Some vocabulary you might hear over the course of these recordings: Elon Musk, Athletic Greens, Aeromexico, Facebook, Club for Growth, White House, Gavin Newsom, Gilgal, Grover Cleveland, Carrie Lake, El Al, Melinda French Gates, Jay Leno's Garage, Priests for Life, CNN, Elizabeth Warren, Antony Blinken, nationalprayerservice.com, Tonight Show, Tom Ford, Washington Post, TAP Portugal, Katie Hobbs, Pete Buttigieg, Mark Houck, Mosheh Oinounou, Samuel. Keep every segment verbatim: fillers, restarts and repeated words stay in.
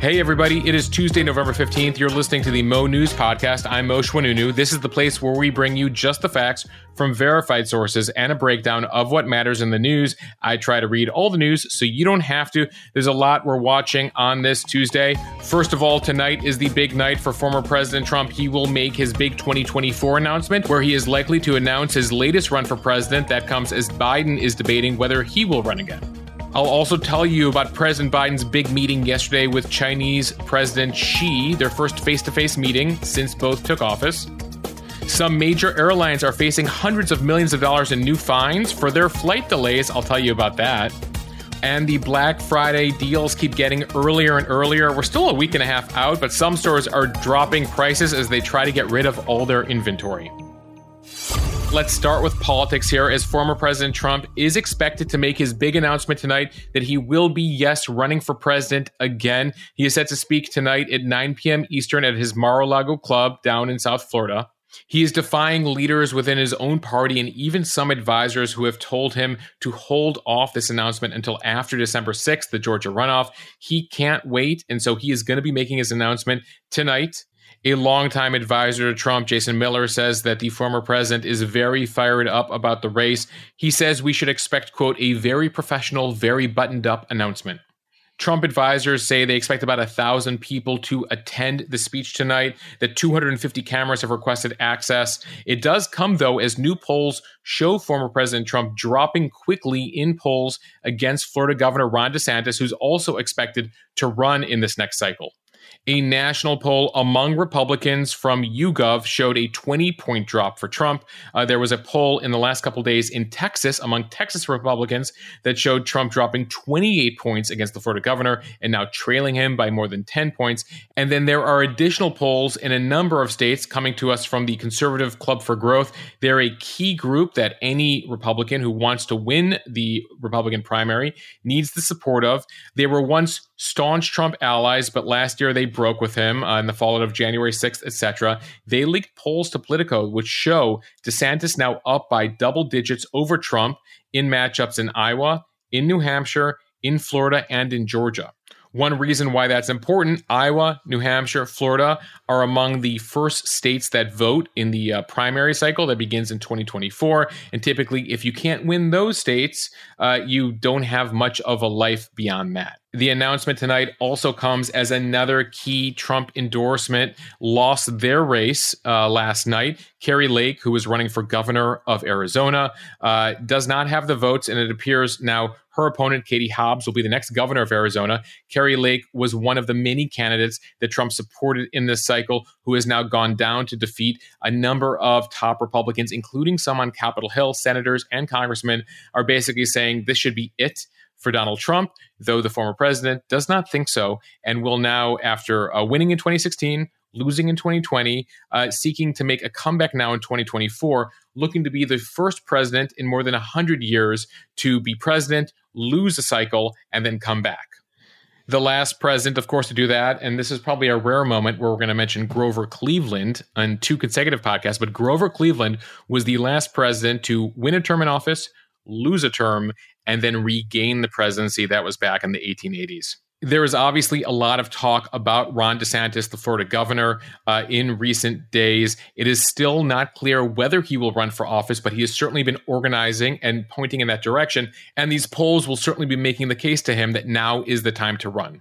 Hey, everybody. It is Tuesday, November fifteenth. You're listening to the Mo News Podcast. I'm Mosheh Oinounou. This is the place where we bring you just the facts from verified sources and a breakdown of what matters in the news. I try to read all the news so you don't have to. There's a lot we're watching on this Tuesday. First of all, tonight is the big night for former President Trump. He will make his big twenty twenty-four announcement, where he is likely to announce his latest run for president. That comes as Biden is debating whether he will run again. I'll also tell you about President Biden's big meeting yesterday with Chinese President Xi, their first face-to-face meeting since both took office. Some major airlines are facing hundreds of millions of dollars in new fines for their flight delays. I'll tell you about that. And the Black Friday deals keep getting earlier and earlier. We're still a week and a half out, but some stores are dropping prices as they try to get rid of all their inventory. Let's start with politics here, as former President Trump is expected to make his big announcement tonight that he will be, yes, running for president again. He is set to speak tonight at nine p.m. Eastern at his Mar-a-Lago club down in South Florida. He is defying leaders within his own party and even some advisors who have told him to hold off this announcement until after December sixth, the Georgia runoff. He can't wait, and so he is going to be making his announcement tonight. A longtime advisor to Trump, Jason Miller, says that the former president is very fired up about the race. He says we should expect, quote, a very professional, very buttoned up announcement. Trump advisors say they expect about one thousand people to attend the speech tonight, that two hundred fifty cameras have requested access. It does come, though, as new polls show former President Trump dropping quickly in polls against Florida Governor Ron DeSantis, who's also expected to run in this next cycle. A national poll among Republicans from YouGov showed a twenty-point drop for Trump. Uh, there was a poll in the last couple days in Texas among Texas Republicans that showed Trump dropping twenty-eight points against the Florida governor and now trailing him by more than ten points. And then there are additional polls in a number of states coming to us from the conservative Club for Growth. They're a key group that any Republican who wants to win the Republican primary needs the support of. They were once staunch Trump allies, but last year they broke with him uh, in the fallout of January sixth, et cetera. They leaked polls to Politico, which show DeSantis now up by double digits over Trump in matchups in Iowa, in New Hampshire, in Florida, and in Georgia. One reason why that's important, Iowa, New Hampshire, Florida are among the first states that vote in the uh, primary cycle that begins in twenty twenty-four. And typically, if you can't win those states, uh, you don't have much of a life beyond that. The announcement tonight also comes as another key Trump endorsement lost their race uh, last night. Carrie Lake, who was running for governor of Arizona, uh, does not have the votes, and it appears now her opponent, Katie Hobbs, will be the next governor of Arizona. Carrie Lake was one of the many candidates that Trump supported in this cycle, who has now gone down to defeat a number of top Republicans, including some on Capitol Hill. Senators and congressmen are basically saying this should be it for Donald Trump, though the former president does not think so, and will now, after uh, winning in twenty sixteen, losing in twenty twenty, uh, seeking to make a comeback now in twenty twenty-four, looking to be the first president in more than one hundred years to be president, lose a cycle, and then come back. The last president, of course, to do that, and this is probably a rare moment where we're going to mention Grover Cleveland on two consecutive podcasts, but Grover Cleveland was the last president to win a term in office, lose a term, and then regain the presidency. That was back in the eighteen eighties. There is obviously a lot of talk about Ron DeSantis, the Florida governor, uh, in recent days. It is still not clear whether he will run for office, but he has certainly been organizing and pointing in that direction. And these polls will certainly be making the case to him that now is the time to run.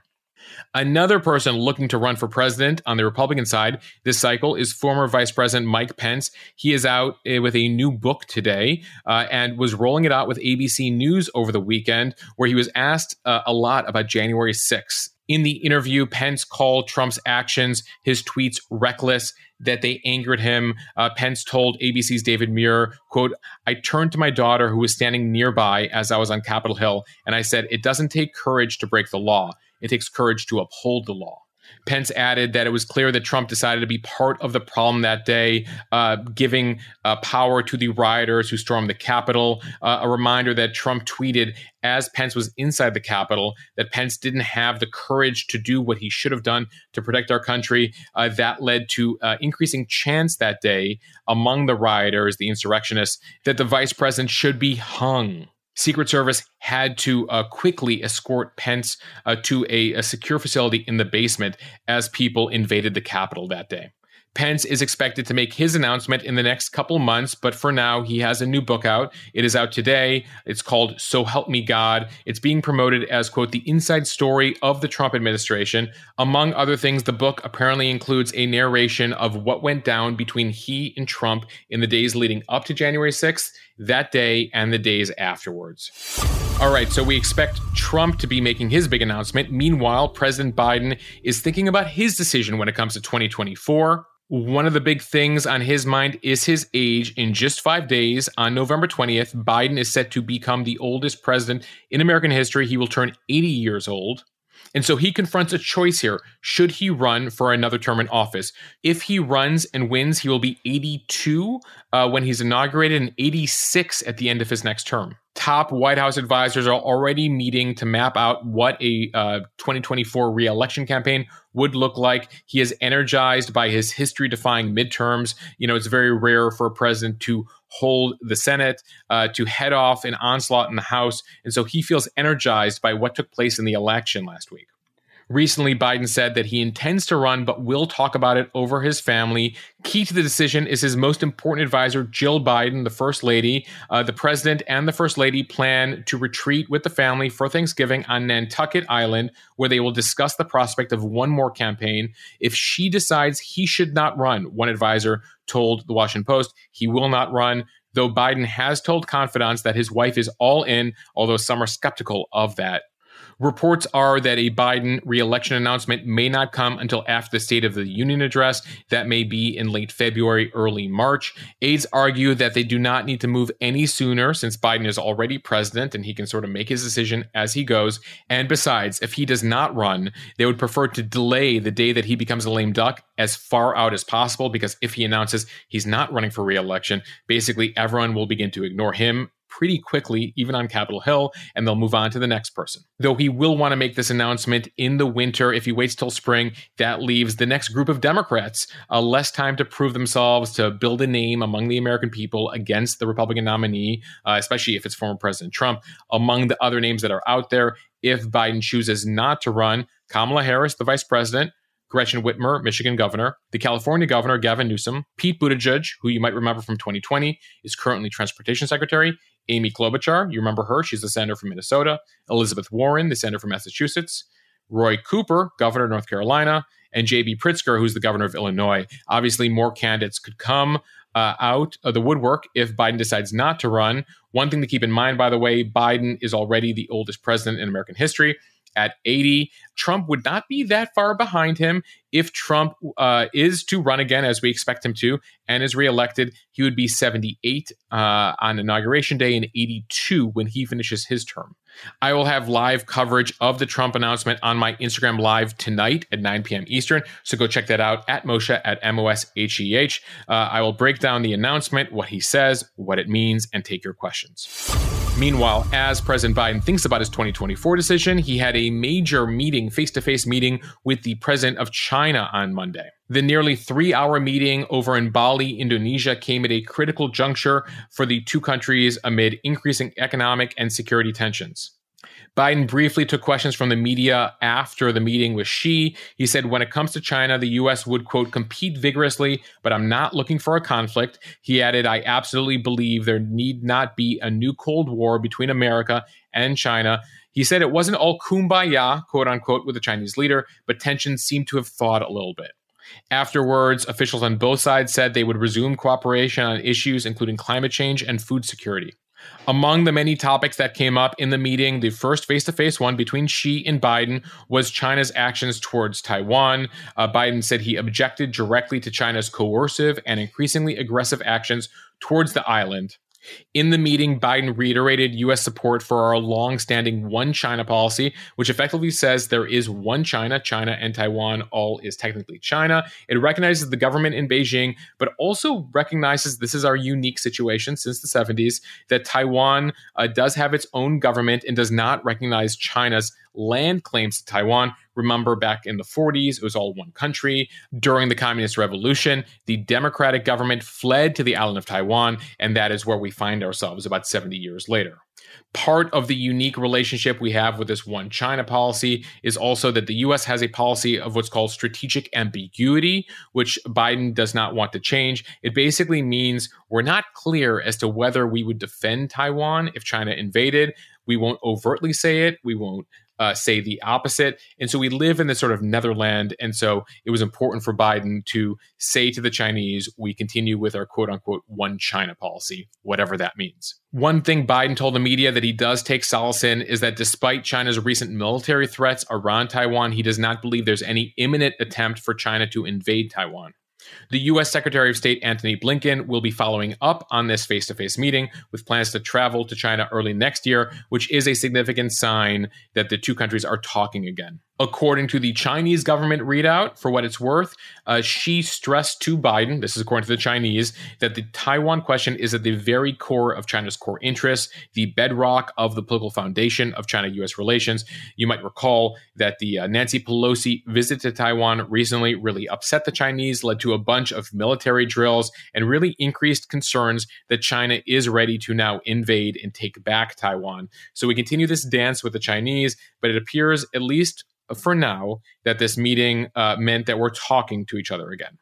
Another person looking to run for president on the Republican side this cycle is former Vice President Mike Pence. He is out with a new book today uh, and was rolling it out with A B C News over the weekend, where he was asked uh, a lot about January sixth. In the interview, Pence called Trump's actions, his tweets, reckless, that they angered him. Uh, Pence told A B C's David Muir, quote, "I turned to my daughter who was standing nearby as I was on Capitol Hill, and I said, it doesn't take courage to break the law. It takes courage to uphold the law." Pence added that it was clear that Trump decided to be part of the problem that day, uh, giving uh, power to the rioters who stormed the Capitol. Uh, a reminder that Trump tweeted as Pence was inside the Capitol that Pence didn't have the courage to do what he should have done to protect our country. Uh, that led to uh, increasing chants that day among the rioters, the insurrectionists, that the vice president should be hung. Secret Service had to uh, quickly escort Pence uh, to a, a secure facility in the basement as people invaded the Capitol that day. Pence is expected to make his announcement in the next couple months, but for now, he has a new book out. It is out today. It's called So Help Me God. It's being promoted as, quote, the inside story of the Trump administration. Among other things, the book apparently includes a narration of what went down between he and Trump in the days leading up to January sixth, that day, and the days afterwards. All right, so we expect Trump to be making his big announcement. Meanwhile, President Biden is thinking about his decision when it comes to twenty twenty-four. One of the big things on his mind is his age. In just five days, on November twentieth, Biden is set to become the oldest president in American history. He will turn eighty years old. And so he confronts a choice here. Should he run for another term in office? If he runs and wins, he will be eighty-two uh, when he's inaugurated and eighty-six at the end of his next term. Top White House advisors are already meeting to map out what a uh, twenty twenty-four re-election campaign would look like. He is energized by his history-defying midterms. You know, it's very rare for a president to hold the Senate, uh, to head off an onslaught in the House. And so he feels energized by what took place in the election last week. Recently, Biden said that he intends to run, but will talk about it over his family. Key to the decision is his most important advisor, Jill Biden, the First Lady. Uh, the president and the First Lady plan to retreat with the family for Thanksgiving on Nantucket Island, where they will discuss the prospect of one more campaign. If she decides he should not run, one advisor told the Washington Post, he will not run, though Biden has told confidants that his wife is all in, although some are skeptical of that. Reports are that a Biden re-election announcement may not come until after the State of the Union address. That may be in late February, early March. Aides argue that they do not need to move any sooner since Biden is already president and he can sort of make his decision as he goes. And besides, if he does not run, they would prefer to delay the day that he becomes a lame duck as far out as possible, because if he announces he's not running for re-election, basically everyone will begin to ignore him pretty quickly, even on Capitol Hill, and they'll move on to the next person. Though he will want to make this announcement in the winter. If he waits till spring, that leaves the next group of Democrats uh, less time to prove themselves, to build a name among the American people against the Republican nominee, uh, especially if it's former President Trump. Among the other names that are out there, if Biden chooses not to run, Kamala Harris, the vice president, Gretchen Whitmer, Michigan governor, the California governor, Gavin Newsom, Pete Buttigieg, who you might remember from twenty twenty, is currently transportation secretary, Amy Klobuchar, you remember her, she's the senator from Minnesota, Elizabeth Warren, the senator from Massachusetts, Roy Cooper, governor of North Carolina, and J B Pritzker, who's the governor of Illinois. Obviously, more candidates could come uh, out of the woodwork if Biden decides not to run. One thing to keep in mind, by the way, Biden is already the oldest president in American history. At eighty, Trump would not be that far behind him. If Trump uh, is to run again, as we expect him to, and is reelected, he would be seventy-eight uh, on Inauguration Day and eighty-two when he finishes his term. I will have live coverage of the Trump announcement on my Instagram Live tonight at nine p.m. Eastern. So go check that out at Mosheh at M O S H E H. Uh, I will break down the announcement, what he says, what it means, and take your questions. Meanwhile, as President Biden thinks about his twenty twenty-four decision, he had a major meeting, face-to-face meeting with the president of China on Monday. The nearly three-hour meeting over in Bali, Indonesia, came at a critical juncture for the two countries amid increasing economic and security tensions. Biden briefly took questions from the media after the meeting with Xi. He said, when it comes to China, the U S would, quote, compete vigorously, but I'm not looking for a conflict. He added, I absolutely believe there need not be a new Cold War between America and China. He said it wasn't all kumbaya, quote unquote, with the Chinese leader, but tensions seemed to have thawed a little bit. Afterwards, officials on both sides said they would resume cooperation on issues including climate change and food security. Among the many topics that came up in the meeting, the first face-to-face one between Xi and Biden was China's actions towards Taiwan. Uh, Biden said he objected directly to China's coercive and increasingly aggressive actions towards the island. In the meeting, Biden reiterated U S support for our long-standing one China policy, which effectively says there is one China. China and Taiwan all is technically China. It recognizes the government in Beijing, but also recognizes this is our unique situation since the seventies, that Taiwan uh, does have its own government and does not recognize China's land claims to Taiwan. Remember back in the forties, it was all one country. During the Communist Revolution, the democratic government fled to the island of Taiwan, and that is where we find ourselves about seventy years later. Part of the unique relationship we have with this one China policy is also that the U S has a policy of what's called strategic ambiguity, which Biden does not want to change. It basically means we're not clear as to whether we would defend Taiwan if China invaded. We won't overtly say it. We won't uh, say the opposite. And so we live in this sort of netherland. And so it was important for Biden to say to the Chinese, we continue with our quote unquote one China policy, whatever that means. One thing Biden told the media that he does take solace in is that despite China's recent military threats around Taiwan, he does not believe there's any imminent attempt for China to invade Taiwan. The U S. Secretary of State Antony Blinken will be following up on this face-to-face meeting with plans to travel to China early next year, which is a significant sign that the two countries are talking again. According to the Chinese government readout, for what it's worth, uh, Xi stressed to Biden, this is according to the Chinese, that the Taiwan question is at the very core of China's core interests, the bedrock of the political foundation of China-U S relations. You might recall that the uh, Nancy Pelosi visit to Taiwan recently really upset the Chinese, led to a bunch of military drills, and really increased concerns that China is ready to now invade and take back Taiwan. So we continue this dance with the Chinese, but it appears, at least for now, that this meeting uh, meant that we're talking to each other again.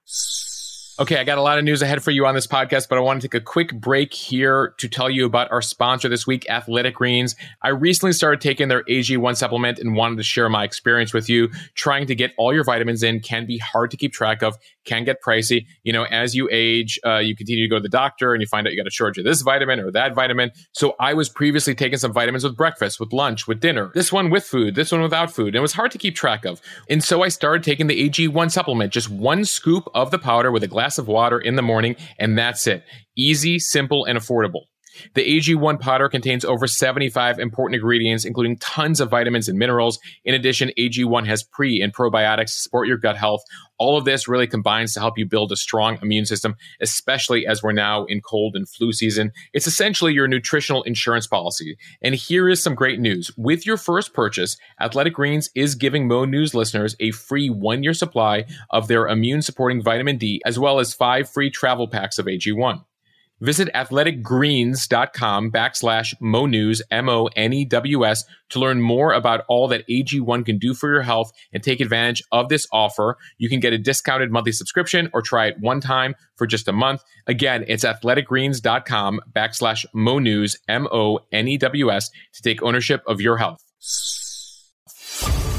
Okay, I got a lot of news ahead for you on this podcast, but I want to take a quick break here to tell you about our sponsor this week, Athletic Greens. I recently started taking their A G one supplement and wanted to share my experience with you. Trying to get all your vitamins in can be hard to keep track of, can get pricey. You know, as you age, uh, you continue to go to the doctor and you find out you got to shortage of this vitamin or that vitamin. So I was previously taking some vitamins with breakfast, with lunch, with dinner, this one with food, this one without food. And it was hard to keep track of. And so I started taking the A G one supplement, just one scoop of the powder with a glass of water in the morning, and that's it. Easy, simple, and affordable. The A G one powder contains over seventy-five important ingredients, including tons of vitamins and minerals. In addition, A G one has pre and probiotics to support your gut health. All of this really combines to help you build a strong immune system, especially as we're now in cold and flu season. It's essentially your nutritional insurance policy. And here is some great news. With your first purchase, Athletic Greens is giving Mo News listeners a free one-year supply of their immune-supporting vitamin D, as well as five free travel packs of A G one. Visit athleticgreens.com backslash monews, M O N E W S, to learn more about all that A G one can do for your health and take advantage of this offer. You can get a discounted monthly subscription or try it one time for just a month. Again, it's athleticgreens.com backslash monews, M O N E W S, to take ownership of your health.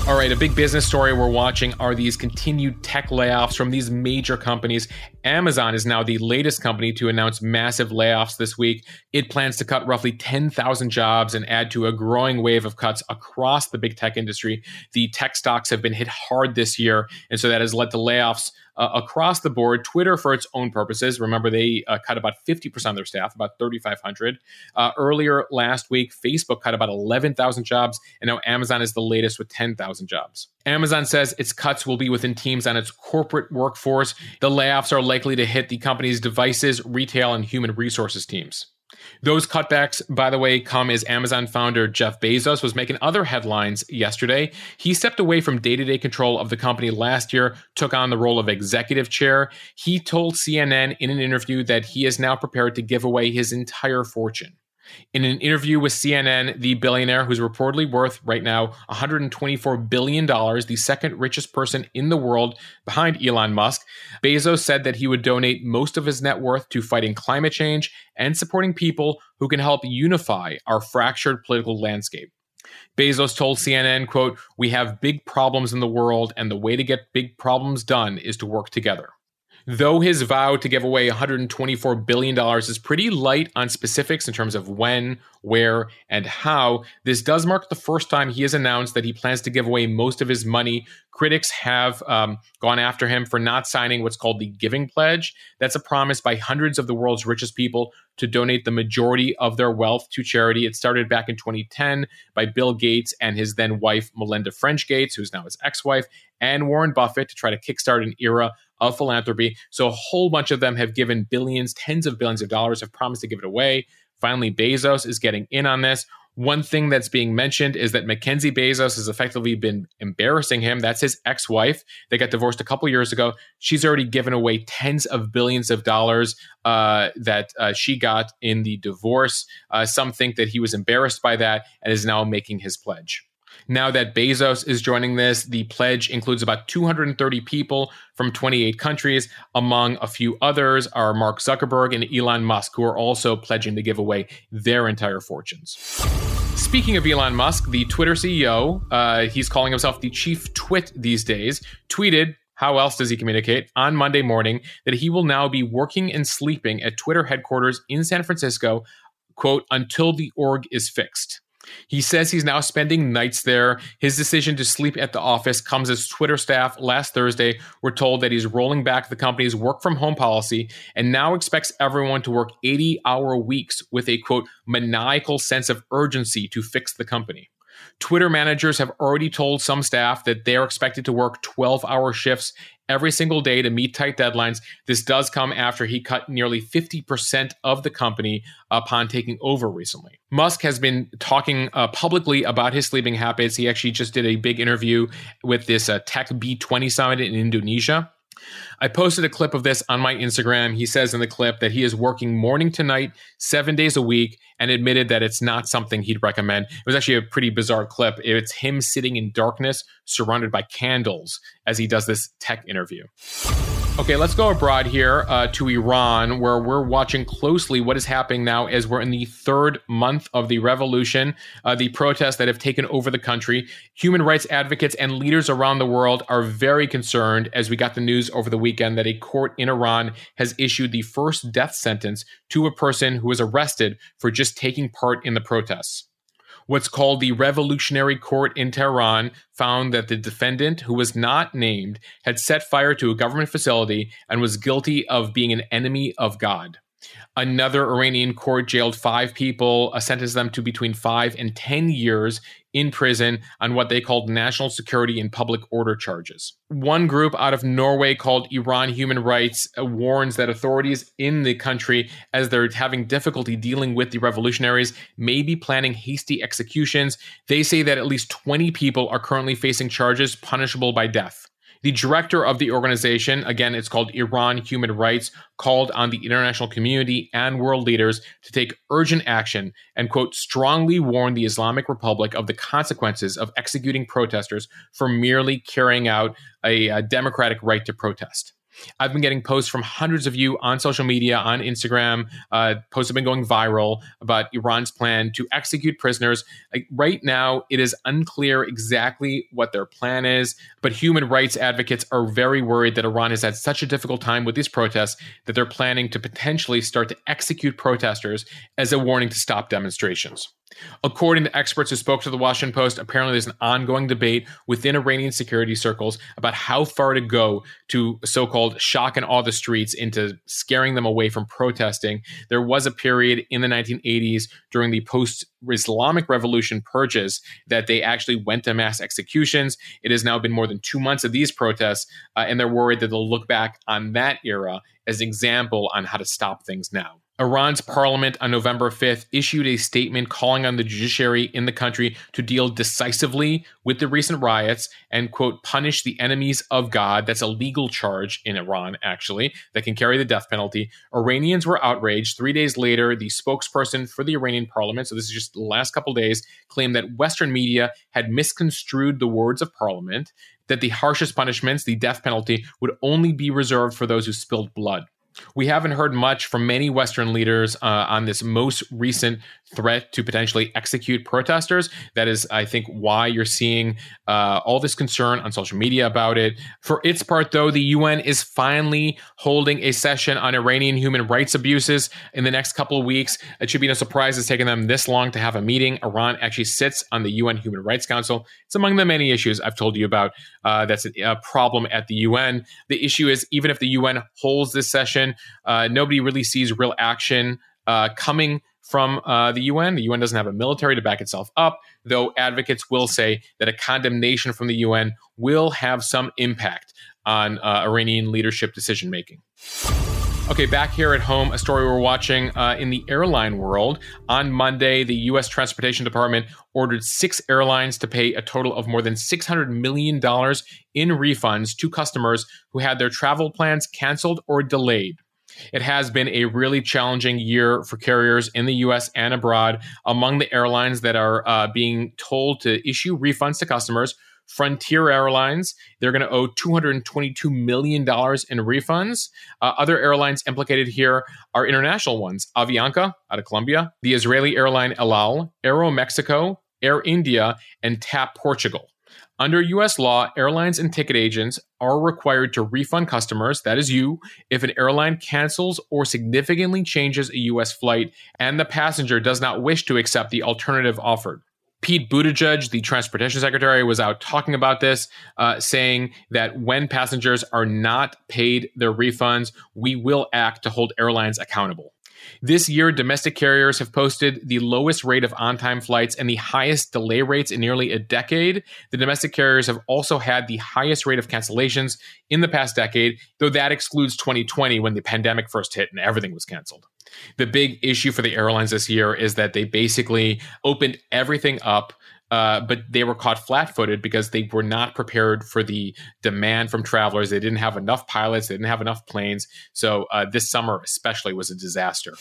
All right, a big business story we're watching are these continued tech layoffs from these major companies. Amazon is now the latest company to announce massive layoffs this week. It plans to cut roughly ten thousand jobs and add to a growing wave of cuts across the big tech industry. The tech stocks have been hit hard this year, and so that has led to layoffs Uh, across the board. Twitter, for its own purposes, remember they uh, cut about fifty percent of their staff, about thirty-five hundred. Uh, earlier last week, Facebook cut about eleven thousand jobs, and now Amazon is the latest with ten thousand jobs. Amazon says its cuts will be within teams on its corporate workforce. The layoffs are likely to hit the company's devices, retail, and human resources teams. Those cutbacks, by the way, come as Amazon founder Jeff Bezos was making other headlines yesterday. He stepped away from day-to-day control of the company last year, took on the role of executive chair. He told C N N in an interview that he is now prepared to give away his entire fortune. In an interview with C N N, the billionaire, who's reportedly worth right now one hundred twenty-four billion dollars, the second richest person in the world behind Elon Musk, Bezos said that he would donate most of his net worth to fighting climate change and supporting people who can help unify our fractured political landscape. Bezos told C N N, quote, "We have big problems in the world, and the way to get big problems done is to work together." Though his vow to give away one hundred twenty-four billion dollars is pretty light on specifics in terms of when, where, and how, this does mark the first time he has announced that he plans to give away most of his money. Critics have um, gone after him for not signing what's called the Giving Pledge. That's a promise by hundreds of the world's richest people to donate the majority of their wealth to charity. It started back in twenty ten by Bill Gates and his then wife, Melinda French Gates, who's now his ex-wife, and Warren Buffett, to try to kickstart an era of philanthropy. So a whole bunch of them have given billions, tens of billions of dollars, have promised to give it away. Finally, Bezos is getting in on this. One thing that's being mentioned is that Mackenzie Bezos has effectively been embarrassing him. That's his ex-wife. They got divorced a couple years ago. She's already given away tens of billions of dollars uh, that uh, she got in the divorce. Uh, some think that he was embarrassed by that and is now making his pledge. Now that Bezos is joining this, the pledge includes about two hundred thirty people from twenty-eight countries. Among a few others are Mark Zuckerberg and Elon Musk, who are also pledging to give away their entire fortunes. Speaking of Elon Musk, the Twitter C E O, uh, he's calling himself the chief twit these days, tweeted, how else does he communicate, on Monday morning that he will now be working and sleeping at Twitter headquarters in San Francisco, quote, until the org is fixed. He says he's now spending nights there. His decision to sleep at the office comes as Twitter staff last Thursday were told that he's rolling back the company's work-from-home policy and now expects everyone to work eighty-hour weeks with a, quote, maniacal sense of urgency to fix the company. Twitter managers have already told some staff that they are expected to work twelve-hour shifts every single day to meet tight deadlines. This does come after he cut nearly fifty percent of the company upon taking over recently. Musk has been talking uh, publicly about his sleeping habits. He actually just did a big interview with this uh, Tech B twenty summit in Indonesia. I posted a clip of this on my Instagram. He says in the clip that he is working morning to night, seven days a week, and admitted that it's not something he'd recommend. It was actually a pretty bizarre clip. It's him sitting in darkness, surrounded by candles, as he does this tech interview. Okay, let's go abroad here uh, to Iran, where we're watching closely what is happening now as we're in the third month of the revolution, uh, the protests that have taken over the country. Human rights advocates and leaders around the world are very concerned, as we got the news over the weekend that a court in Iran has issued the first death sentence to a person who was arrested for just taking part in the protests. What's called the Revolutionary Court in Tehran found that the defendant, who was not named, had set fire to a government facility and was guilty of being an enemy of God. Another Iranian court jailed five people, sentenced them to between five and ten years in prison on what they called national security and public order charges. One group out of Norway called Iran Human Rights warns that authorities in the country, as they're having difficulty dealing with the revolutionaries, may be planning hasty executions. They say that at least twenty people are currently facing charges punishable by death. The director of the organization, again, it's called Iran Human Rights, called on the international community and world leaders to take urgent action and, quote, strongly warn the Islamic Republic of the consequences of executing protesters for merely carrying out a, a democratic right to protest. I've been getting posts from hundreds of you on social media, on Instagram. Uh, posts have been going viral about Iran's plan to execute prisoners. Like, right now, it is unclear exactly what their plan is, but human rights advocates are very worried that Iran has had such a difficult time with these protests that they're planning to potentially start to execute protesters as a warning to stop demonstrations. According to experts who spoke to the Washington Post, apparently there's an ongoing debate within Iranian security circles about how far to go to so-called shock and awe the streets into scaring them away from protesting. There was a period in the nineteen eighties during the post-Islamic Revolution purges that they actually went to mass executions. It has now been more than two months of these protests, uh, and they're worried that they'll look back on that era as an example on how to stop things now. Iran's parliament on November fifth issued a statement calling on the judiciary in the country to deal decisively with the recent riots and, quote, punish the enemies of God. That's a legal charge in Iran, actually, that can carry the death penalty. Iranians were outraged. Three days later, the spokesperson for the Iranian parliament, so this is just the last couple of days, claimed that Western media had misconstrued the words of parliament, that the harshest punishments, the death penalty, would only be reserved for those who spilled blood. We haven't heard much from many Western leaders uh, on this most recent threat to potentially execute protesters. That is, I think, why you're seeing uh, all this concern on social media about it. For its part, though, the U N is finally holding a session on Iranian human rights abuses in the next couple of weeks. It should be no surprise it's taken them this long to have a meeting. Iran actually sits on the U N Human Rights Council. It's among the many issues I've told you about uh, that's a problem at the U N. The issue is, even if the U N holds this session, Uh, nobody really sees real action uh, coming from uh, the U N. The U N doesn't have a military to back itself up, though advocates will say that a condemnation from the U N will have some impact on uh, Iranian leadership decision making. Okay, back here at home, a story we're watching uh, in the airline world. On Monday, the U S Transportation Department ordered six airlines to pay a total of more than six hundred million dollars in refunds to customers who had their travel plans canceled or delayed. It has been a really challenging year for carriers in the U S and abroad. Among the airlines that are uh, being told to issue refunds to customers, Frontier Airlines, they're going to owe two hundred twenty-two million dollars in refunds. Uh, other airlines implicated here are international ones. Avianca out of Colombia, the Israeli airline El Al, Aeromexico, Air India, and TAP Portugal. Under U S law, airlines and ticket agents are required to refund customers, that is you, if an airline cancels or significantly changes a U S flight and the passenger does not wish to accept the alternative offered. Pete Buttigieg, the transportation secretary, was out talking about this, uh, saying that when passengers are not paid their refunds, we will act to hold airlines accountable. This year, domestic carriers have posted the lowest rate of on-time flights and the highest delay rates in nearly a decade. The domestic carriers have also had the highest rate of cancellations in the past decade, though that excludes twenty twenty when the pandemic first hit and everything was canceled. The big issue for the airlines this year is that they basically opened everything up, uh, but they were caught flat-footed because they were not prepared for the demand from travelers. They didn't have enough pilots. They didn't have enough planes. So uh, this summer especially was a disaster.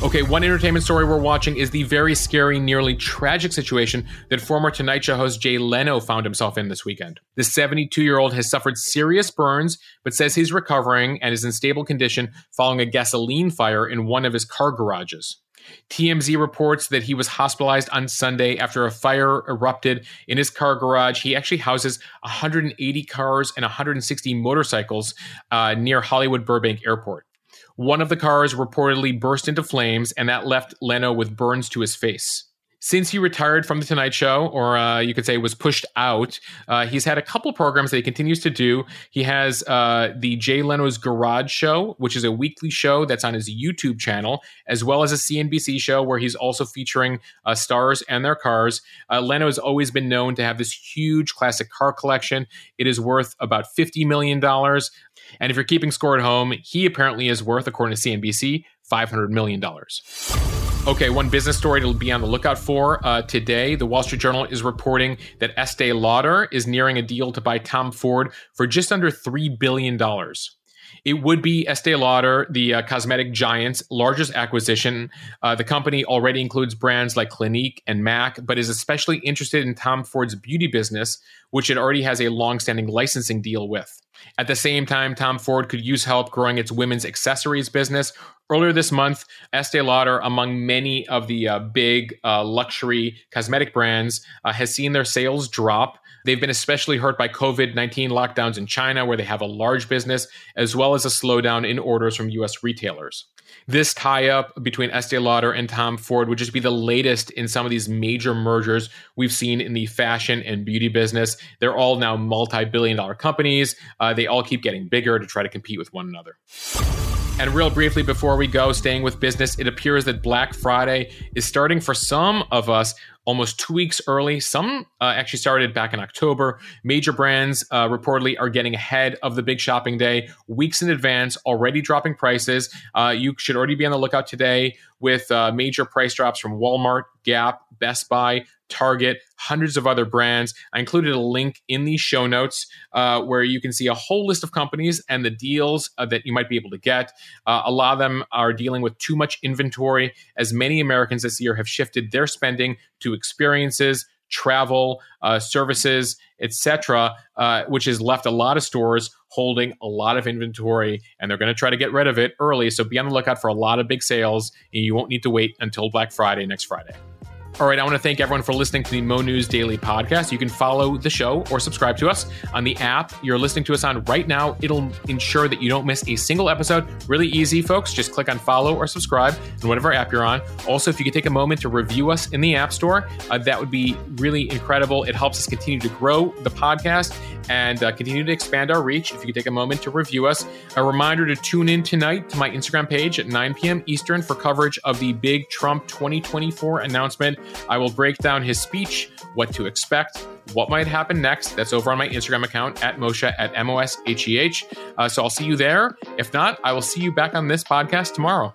Okay, one entertainment story we're watching is the very scary, nearly tragic situation that former Tonight Show host Jay Leno found himself in this weekend. The seventy-two-year-old has suffered serious burns, but says he's recovering and is in stable condition following a gasoline fire in one of his car garages. T M Z reports that he was hospitalized on Sunday after a fire erupted in his car garage. He actually houses one hundred eighty cars and one hundred sixty motorcycles uh, near Hollywood Burbank Airport. One of the cars reportedly burst into flames, and that left Leno with burns to his face. Since he retired from The Tonight Show, or uh, you could say was pushed out, uh, he's had a couple programs that he continues to do. He has uh, the Jay Leno's Garage Show, which is a weekly show that's on his YouTube channel, as well as a C N B C show where he's also featuring uh, stars and their cars. Uh, Leno has always been known to have this huge classic car collection. It is worth about fifty million dollars. And if you're keeping score at home, he apparently is worth, according to C N B C, five hundred million dollars. Okay, one business story to be on the lookout for uh, today. The Wall Street Journal is reporting that Estee Lauder is nearing a deal to buy Tom Ford for just under three billion dollars. It would be Estee Lauder, the uh, cosmetic giant's largest acquisition. Uh, the company already includes brands like Clinique and M A C, but is especially interested in Tom Ford's beauty business, which it already has a long-standing licensing deal with. At the same time, Tom Ford could use help growing its women's accessories business. Earlier this month, Estee Lauder, among many of the uh, big uh, luxury cosmetic brands, uh, has seen their sales drop. They've been especially hurt by COVID nineteen lockdowns in China, where they have a large business, as well as a slowdown in orders from U S retailers. This tie-up between Estee Lauder and Tom Ford would just be the latest in some of these major mergers we've seen in the fashion and beauty business. They're all now multi-billion dollar companies. Uh, they all keep getting bigger to try to compete with one another. And real briefly before we go, staying with business, it appears that Black Friday is starting for some of us almost two weeks early. Some uh, actually started back in October. Major brands uh, reportedly are getting ahead of the big shopping day weeks in advance, already dropping prices. Uh, you should already be on the lookout today with uh, major price drops from Walmart, Gap, Best Buy, Target, hundreds of other brands. I included a link in the show notes uh, where you can see a whole list of companies and the deals uh, that you might be able to get. Uh, a lot of them are dealing with too much inventory, as many Americans this year have shifted their spending to experiences, travel, uh, services, et cetera, uh, which has left a lot of stores holding a lot of inventory, and they're going to try to get rid of it early. So be on the lookout for a lot of big sales, and you won't need to wait until Black Friday next Friday. All right, I want to thank everyone for listening to the Mo News Daily Podcast. You can follow the show or subscribe to us on the app you're listening to us on right now. It'll ensure that you don't miss a single episode. Really easy, folks. Just click on follow or subscribe in whatever app you're on. Also, if you could take a moment to review us in the App Store, uh, that would be really incredible. It helps us continue to grow the podcast and uh, continue to expand our reach. If you could take a moment to review us. A reminder to tune in tonight to my Instagram page at nine p.m. Eastern for coverage of the big Trump twenty twenty-four announcement. I will break down his speech, what to expect, what might happen next. That's over on my Instagram account at Mosheh at M O S H E H. Uh, so I'll see you there. If not, I will see you back on this podcast tomorrow.